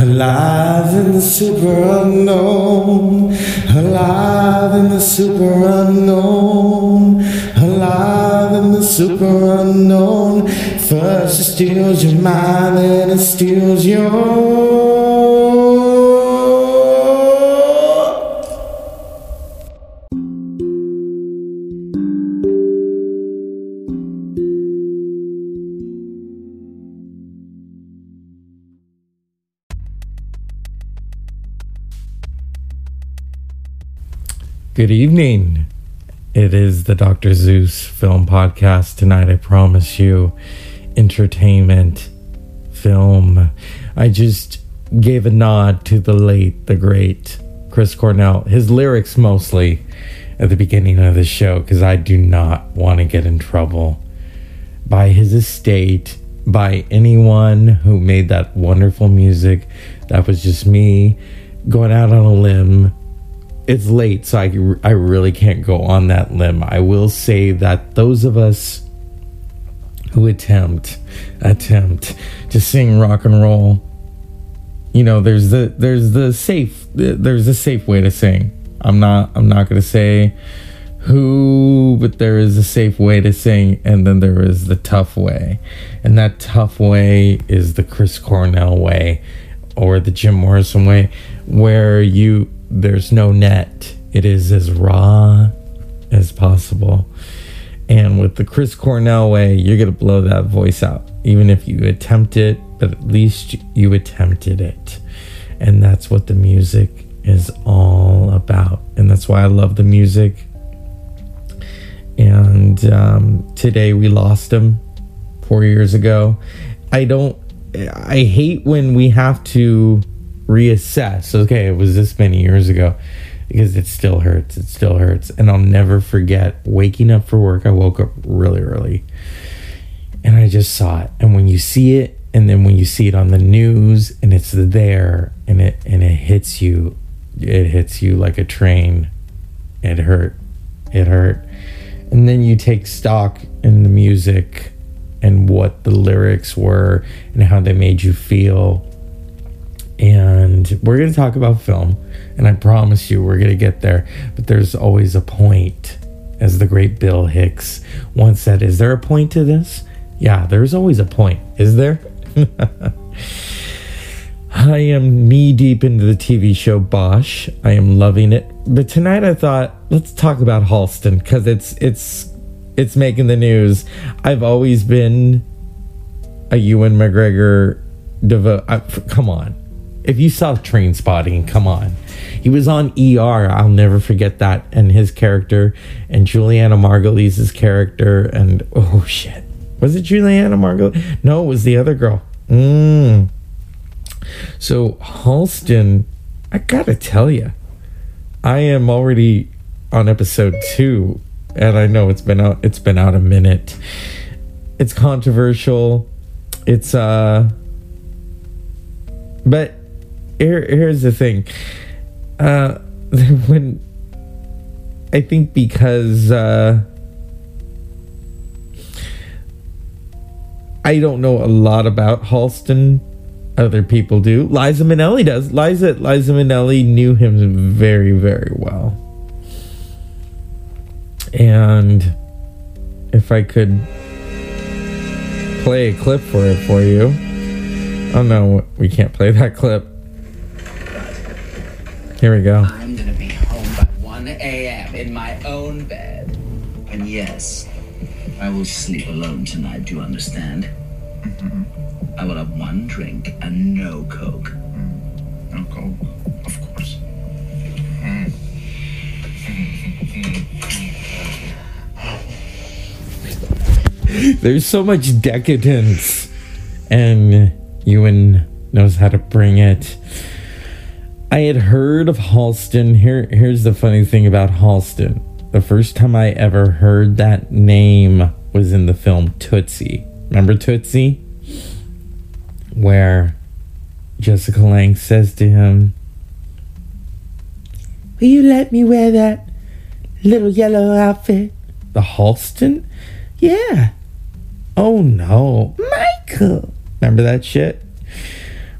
Alive in the super unknown, alive in the super unknown, alive in the super unknown. First it steals your mind, then it steals your Good evening. It is the Dr. Zeus Film Podcast. Tonight, I promise you, entertainment, film. I just gave a nod to the late, the great Chris Cornell. His lyrics mostly at the beginning of the show, because I do not want to get in trouble by his estate, by anyone who made that wonderful music. That was just me going out on a limb. It's late, so I really can't go on that limb. I will say that those of us who attempt to sing rock and roll, you know, there's a safe way to sing. I'm not gonna say who, but there is a safe way to sing, and then there is the tough way, and that tough way is the Chris Cornell way or the Jim Morrison way, where there's no net. It is as raw as possible. And with the Chris Cornell way, you're going to blow that voice out. Even if you attempt it, but at least you attempted it. And that's what the music is all about. And that's why I love the music. And today we lost him 4 years ago. I hate when we have to reassess, okay, it was this many years ago, because it still hurts. And I'll never forget waking up for work. I woke up really early and I just saw it. And when you see it, and then when you see it on the news, and it's there, and it hits you, like a train. It hurt. And then you take stock in the music and what the lyrics were and how they made you feel. And we're going to talk about film, and I promise you we're going to get there, but there's always a point, as the great Bill Hicks once said. Is there a point to this? Yeah, there's always a point. Is there? I am knee deep into the TV show Bosch. I am loving it. But tonight I thought, let's talk about Halston, because it's making the news. I've always been a Ewan McGregor come on. If you saw Train Spotting, come on. He was on ER. I'll never forget that. And his character, and Juliana Margulies' character, and oh shit. Was it Juliana Margulies? No, it was the other girl. So Halston, I gotta tell you, I am already on episode 2, and I know it's been out a minute. It's controversial. It's but here's the thing, when I think, because I don't know a lot about Halston. Other people do. Liza Minnelli does. Liza Minnelli knew him very, very well. And if I could play a clip for you. Oh no, we can't play that clip. Here we go. I'm gonna be home by 1 a.m. in my own bed. And yes, I will sleep alone tonight, do you understand? Mm-hmm. I will have one drink and no Coke. No Coke, of course. There's so much decadence, and Ewan knows how to bring it. I had heard of Halston. Here's the funny thing about Halston. The first time I ever heard that name was in the film Tootsie. Remember Tootsie? Where Jessica Lange says to him, "Will you let me wear that little yellow outfit?" The Halston? Yeah. Oh no. Michael. Remember that shit?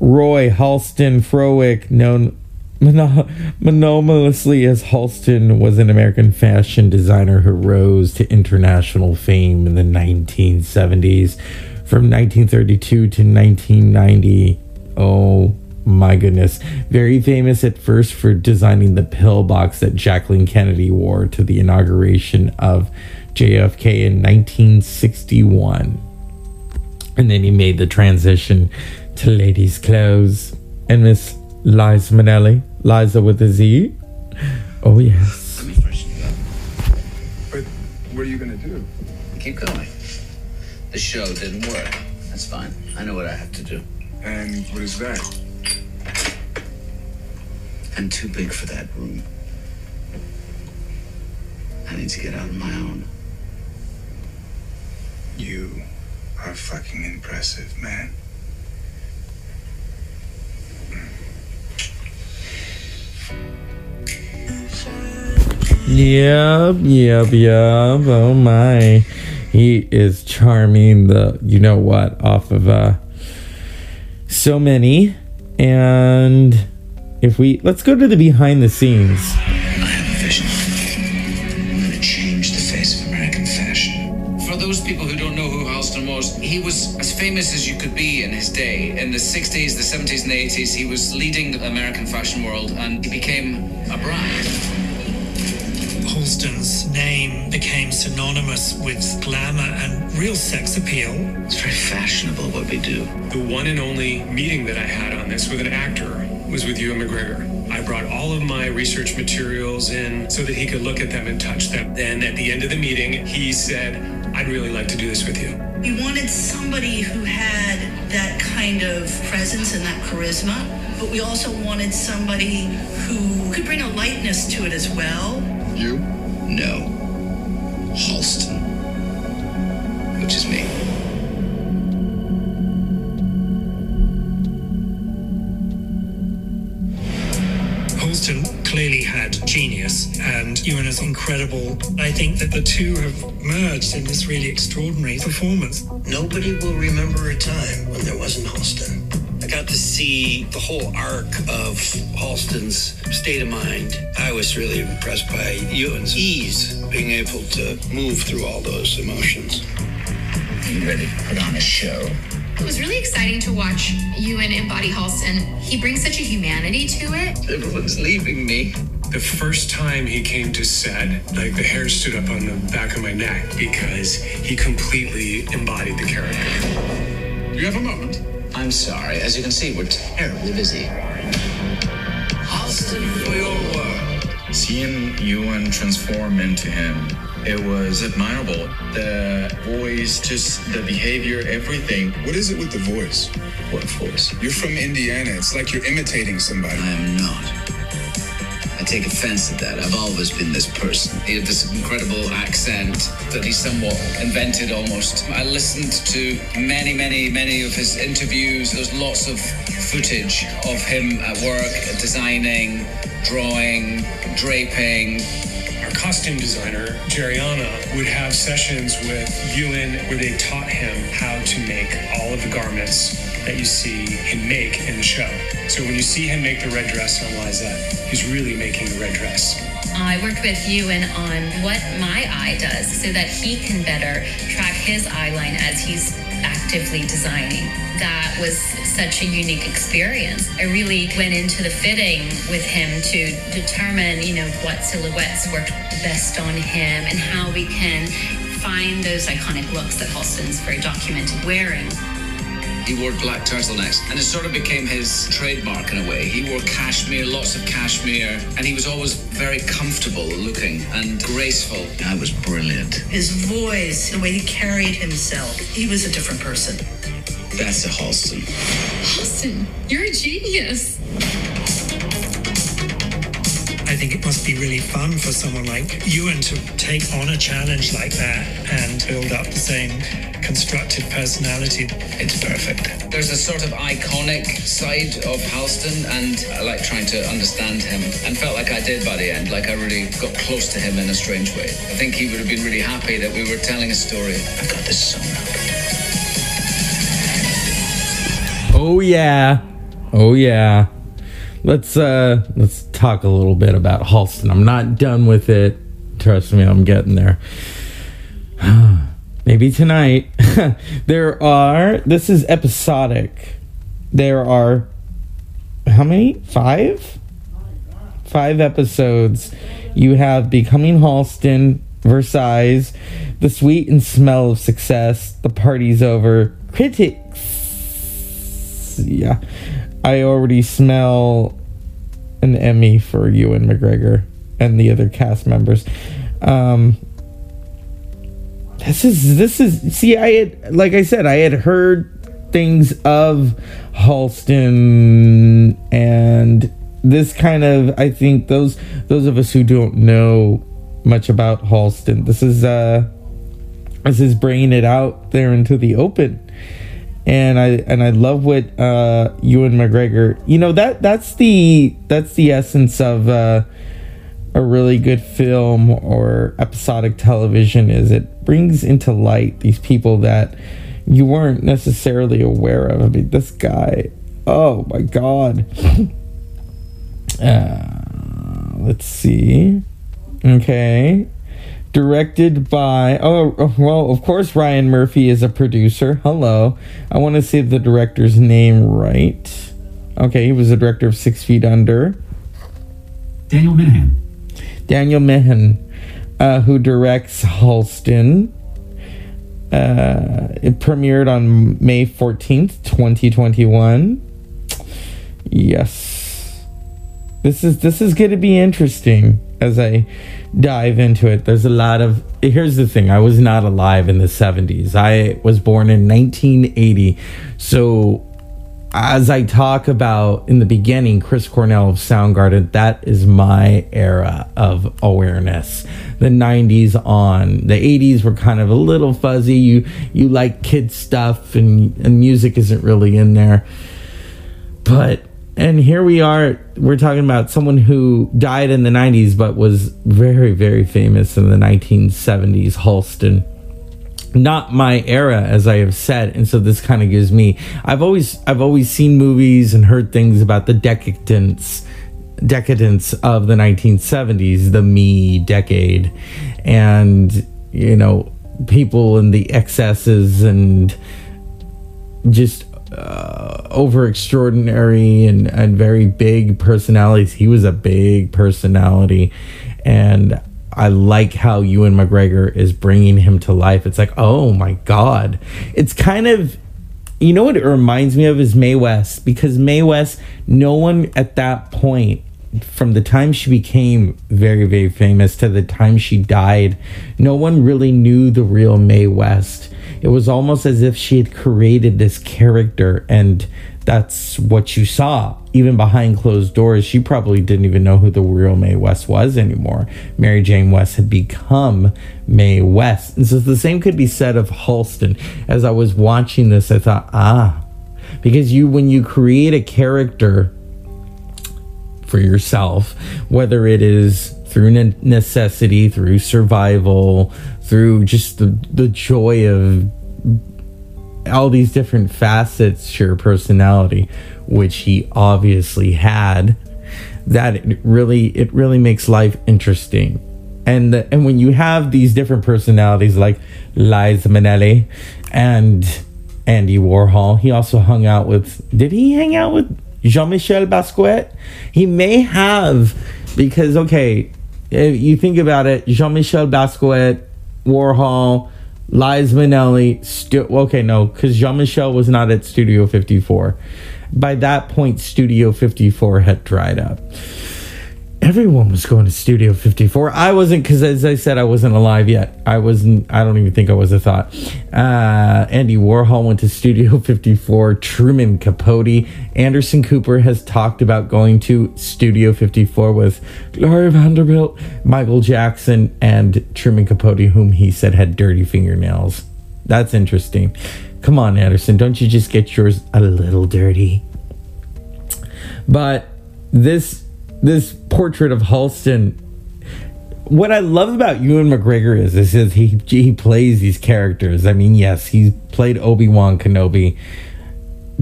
Roy Halston Frowick, known mononymously as Halston, was an American fashion designer who rose to international fame in the 1970s. From 1932 to 1990, oh my goodness, very famous at first for designing the pillbox that Jacqueline Kennedy wore to the inauguration of JFK in 1961. And then he made the transition to ladies' clothes. And Miss Liza Minnelli, Liza with a Z. Oh, yes. Let me freshen it up. But what are you going to do? Keep going. The show didn't work. That's fine. I know what I have to do. And what is that? I'm too big for that room. I need to get out on my own. You are fucking impressive, man. Yep. Oh my. He is charming the, you know what, off of so many. And if we, let's go to the behind the scenes. I have a vision. I'm gonna change the face of American fashion. For those people who don't know who Halston was, he was as famous as you could be in his day. In the 60s, the 70s, and the 80s, he was leading the American fashion world, and he became a bride. Halston's name became synonymous with glamour and real sex appeal. It's very fashionable what we do. The one and only meeting that I had on this with an actor was with Ewan McGregor. I brought all of my research materials in so that he could look at them and touch them. Then at the end of the meeting, he said, I'd really like to do this with you. We wanted somebody who had that kind of presence and that charisma, but we also wanted somebody who could bring a lightness to it as well. You? No. Halston. Which is me. Halston clearly had genius, and Ewan is incredible. I think that the two have merged in this really extraordinary performance. Nobody will remember a time when there wasn't Halston. I got to see the whole arc of Halston's state of mind. I was really impressed by Ewan's ease, being able to move through all those emotions. You ready to put on a show? It was really exciting to watch Ewan embody Halston. He brings such a humanity to it. Everyone's leaving me. The first time he came to set, like the hair stood up on the back of my neck because he completely embodied the character. Do you have a moment? I'm sorry. As you can see, we're terribly busy. Halston for your world. Seeing Ewan transform into him, it was admirable. The voice, just the behavior, everything. What is it with the voice? What voice? You're from Indiana. It's like you're imitating somebody. I am not. I take offense at that. I've always been this person. He had this incredible accent that he somewhat invented almost. I listened to many of his interviews. There's lots of footage of him at work, designing, drawing, draping. Our costume designer, Juliana, would have sessions with Ewan where they taught him how to make all of the garments that you see him make in the show. So when you see him make the red dress on Liza, he's really making the red dress. I worked with Ewan on what my eye does so that he can better track his eye line as he's actively designing. That was such a unique experience. I really went into the fitting with him to determine, you know, what silhouettes worked best on him and how we can find those iconic looks that Halston's very documented wearing. He wore black turtlenecks, and it sort of became his trademark in a way. He wore cashmere, lots of cashmere, and he was always very comfortable looking and graceful. That was brilliant. His voice, the way he carried himself, he was a different person. That's a Halston. Halston, you're a genius. I think it must be really fun for someone like Ewan to take on a challenge like that and build up the same constructed personality. It's perfect. There's a sort of iconic side of Halston, and I like trying to understand him, and felt like I did by the end, like I really got close to him in a strange way. I think he would have been really happy that we were telling a story. I've got this song up. Oh yeah. Oh yeah. Let's talk a little bit about Halston. I'm not done with it. Trust me, I'm getting there. Maybe tonight. This is episodic. There are how many? 5? 5 episodes. You have Becoming Halston, Versailles, The Sweet and Smell of Success, The Party's Over, Critics. Yeah. I already smell an Emmy for Ewan McGregor and the other cast members. This is. See, I had heard things of Halston, and this kind of. I think those of us who don't know much about Halston, this is bringing it out there into the open. And I love what Ewan McGregor. You know, that's the essence of a really good film or episodic television, is it brings into light these people that you weren't necessarily aware of. I mean, this guy. Oh my God. Let's see. Okay. Directed by, of course, Ryan Murphy is a producer. Hello. I want to say the director's name right. Okay, he was the director of 6 Feet Under. Daniel Minahan, who directs Halston. It premiered on May 14th, 2021. Yes. This is going to be interesting as I dive into it. There's a lot of... Here's the thing. I was not alive in the 70s. I was born in 1980. So as I talk about in the beginning, Chris Cornell of Soundgarden, that is my era of awareness. The 90s on. The 80s were kind of a little fuzzy. You like kid stuff and music isn't really in there. But... And here we are, we're talking about someone who died in the 90s but was very, very famous in the 1970s, Halston. Not my era, as I have said, and so this kind of gives me... I've always seen movies and heard things about the decadence of the 1970s, the me decade, and, you know, people and the excesses and just... over extraordinary and very big personalities. He was a big personality, and I like how Ewan McGregor is bringing him to life. It's like, oh my God, it's kind of, you know what it reminds me of is Mae West, because Mae West, no one at that point, from the time she became very, very famous to the time she died, no one really knew the real Mae West. It was almost as if she had created this character, and that's what you saw. Even behind closed doors, she probably didn't even know who the real Mae West was anymore. Mary Jane West had become Mae West. And so the same could be said of Halston. As I was watching this, I thought, because when you create a character for yourself, whether it is through necessity, through survival, through just the joy of all these different facets to your personality, which he obviously had, that it really makes life interesting. And when you have these different personalities like Liza Minnelli and Andy Warhol, he also hung out with... Did he hang out with Jean-Michel Basquiat? He may have, because, okay... If you think about it, Jean-Michel Basquiat, Warhol, Liza Minnelli, because Jean-Michel was not at Studio 54. By that point, Studio 54 had dried up. Everyone was going to Studio 54. I wasn't, because as I said, I wasn't alive yet. I don't even think I was a thought. Andy Warhol went to Studio 54. Truman Capote. Anderson Cooper has talked about going to Studio 54 with Gloria Vanderbilt, Michael Jackson, and Truman Capote, whom he said had dirty fingernails. That's interesting. Come on, Anderson. Don't you just get yours a little dirty? But this portrait of Halston, what I love about Ewan McGregor is he plays these characters. I mean, yes, he's played Obi-Wan Kenobi,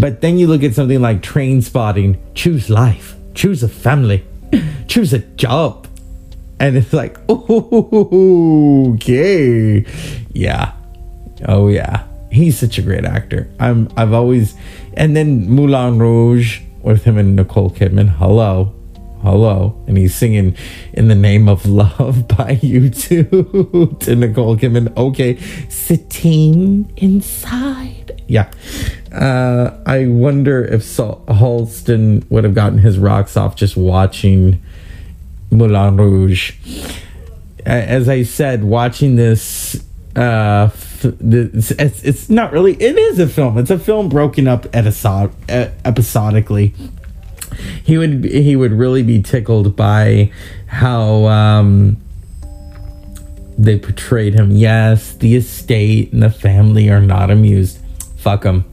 But then you look at something like Train Spotting, choose life, choose a family, choose a job. And it's like, oh, okay. Yeah. Oh, yeah. He's such a great actor. I've always... And then Moulin Rouge with him and Nicole Kidman. Hello. Hello. And he's singing In the Name of Love by U2 to Nicole Kidman. Okay. Sitting inside. Yeah. I wonder if Halston would have gotten his rocks off just watching Moulin Rouge. As I said, watching this... it's not really, it is a film. It's a film broken up episodically. He would really be tickled by how they portrayed him. Yes, the estate and the family are not amused. Fuck them.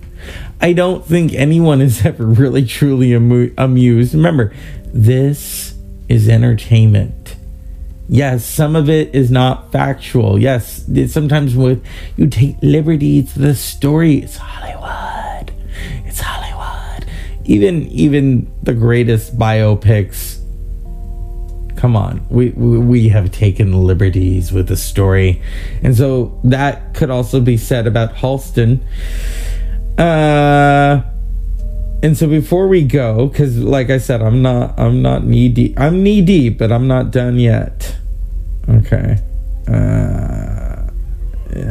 I don't think anyone is ever really truly amused. Remember, this is entertainment. Yes, some of it is not factual. Yes, sometimes you take liberties to the story. It's Hollywood. It's Hollywood. Even the greatest biopics. Come on, we have taken liberties with the story, and so that could also be said about Halston. And so before we go, because like I said, I'm not knee deep. I'm knee deep, but I'm not done yet. Okay.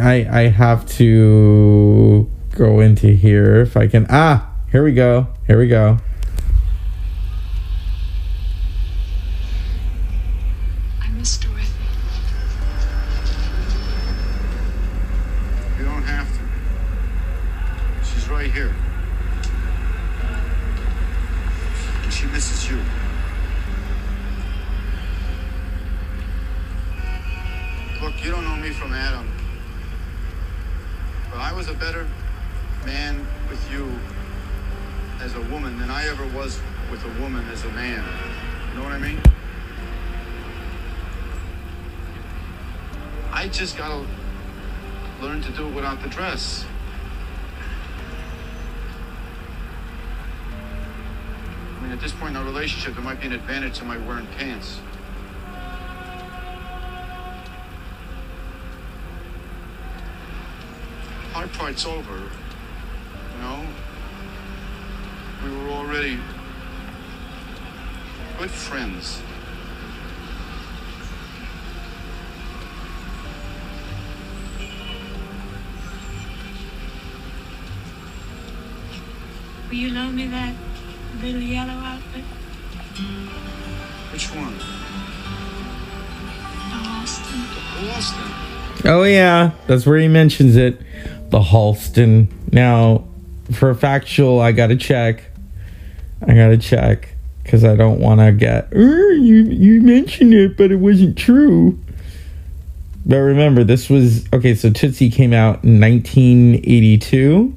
I have to go into here if I can. Here we go. Here we go. I missed her with me. You don't have to. She's right here. She misses you. Look, you don't know me from Adam, but I was a better man with you as a woman than I ever was with a woman as a man. You know what I mean? I just gotta learn to do it without the dress. At this point in our relationship, there might be an advantage to my wearing pants. Hard part's over, you know? We were already good friends. Will you loan me that? Little yellow outfit. Which one? The Halston. Oh yeah, that's where he mentions it. The Halston. Now, for a factual, I gotta check because I don't want to get you mentioned it, but it wasn't true. But remember, this was okay. So Tootsie came out in 1982,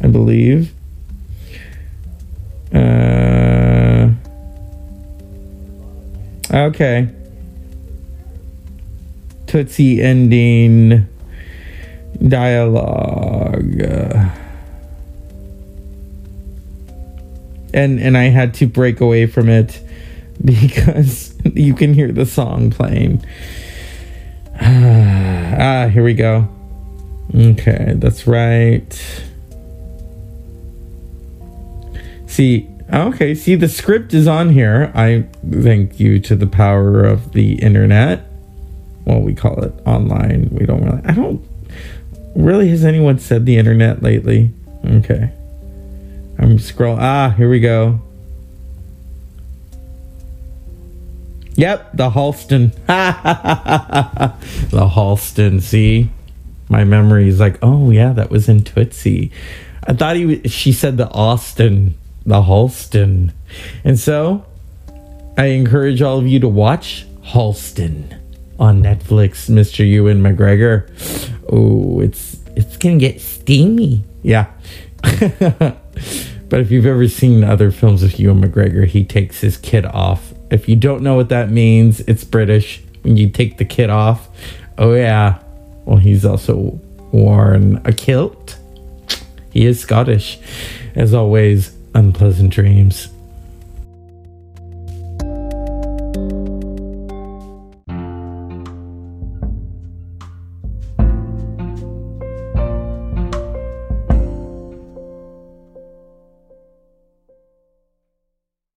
I believe. Okay. Tootsie ending dialogue. And I had to break away from it because you can hear the song playing. Here we go. Okay, that's right. See, the script is on here. I thank you to the power of the internet. Well, we call it online. I don't really, has anyone said the internet lately? Okay. I'm scrolling. Here we go. Yep, the Halston. The Halston, see? My memory is like, oh yeah, that was in Tootsie. I thought she said the Austin. The Halston. And so I encourage all of you to watch Halston on Netflix, Mr. Ewan McGregor. Oh, it's gonna get steamy. Yeah. But if you've ever seen other films of Ewan McGregor, he takes his kid off. If you don't know what that means, it's British. When you take the kid off, oh yeah. Well, he's also worn a kilt. He is Scottish. As always, unpleasant dreams.